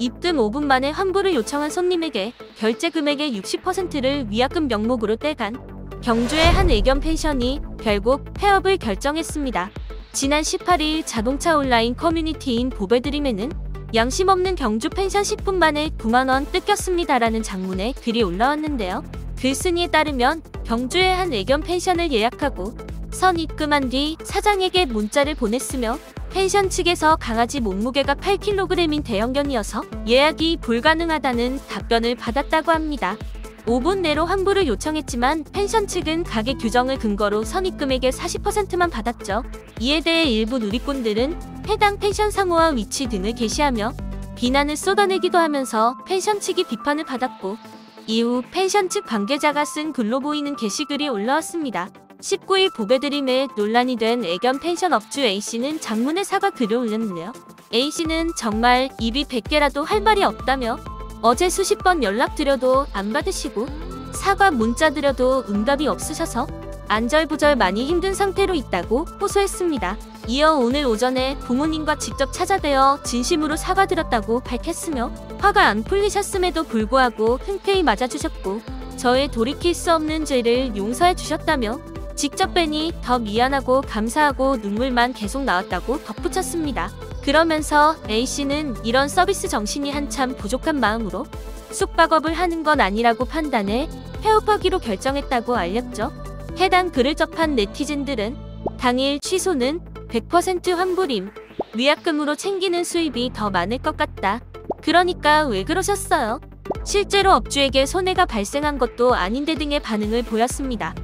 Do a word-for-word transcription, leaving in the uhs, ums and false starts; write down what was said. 입금 오 분 만에 환불을 요청한 손님에게 결제 금액의 육십 퍼센트를 위약금 명목으로 떼간 경주의 한 의견 펜션이 결국 폐업을 결정했습니다. 지난 십팔 일 자동차 온라인 커뮤니티인 보배드림에는 양심 없는 경주 펜션 십 분 만에 구만 원 뜯겼습니다라는 장문의 글이 올라왔는데요. 글쓴이에 따르면 경주의 한 의견 펜션을 예약하고 선 입금한 뒤 사장에게 문자를 보냈으며 펜션 측에서 강아지 몸무게가 팔 킬로그램인 대형견이어서 예약이 불가능하다는 답변을 받았다고 합니다. 오 분 내로 환불을 요청했지만 펜션 측은 가게 규정을 근거로 선입금액의 사십 퍼센트만 받았죠. 이에 대해 일부 누리꾼들은 해당 펜션 상호와 위치 등을 게시하며 비난을 쏟아내기도 하면서 펜션 측이 비판을 받았고, 이후 펜션 측 관계자가 쓴 글로 보이는 게시글이 올라왔습니다. 십구 일 보배드림에 논란이 된 애견 펜션 업주 A씨는 장문의 사과 글을 올렸는데요. A씨는 정말 입이 백 개라도 할 말이 없다며 어제 수십 번 연락드려도 안 받으시고 사과 문자 드려도 응답이 없으셔서 안절부절 많이 힘든 상태로 있다고 호소했습니다. 이어 오늘 오전에 부모님과 직접 찾아뵈어 진심으로 사과드렸다고 밝혔으며 화가 안 풀리셨음에도 불구하고 흔쾌히 맞아주셨고 저의 돌이킬 수 없는 죄를 용서해 주셨다며 직접 뵈니 더 미안하고 감사하고 눈물만 계속 나왔다고 덧붙였습니다. 그러면서 A씨는 이런 서비스 정신이 한참 부족한 마음으로 숙박업을 하는 건 아니라고 판단해 폐업하기로 결정했다고 알렸죠. 해당 글을 접한 네티즌들은 당일 취소는 백 퍼센트 환불임, 위약금으로 챙기는 수입이 더 많을 것 같다. 그러니까 왜 그러셨어요? 실제로 업주에게 손해가 발생한 것도 아닌데 등의 반응을 보였습니다.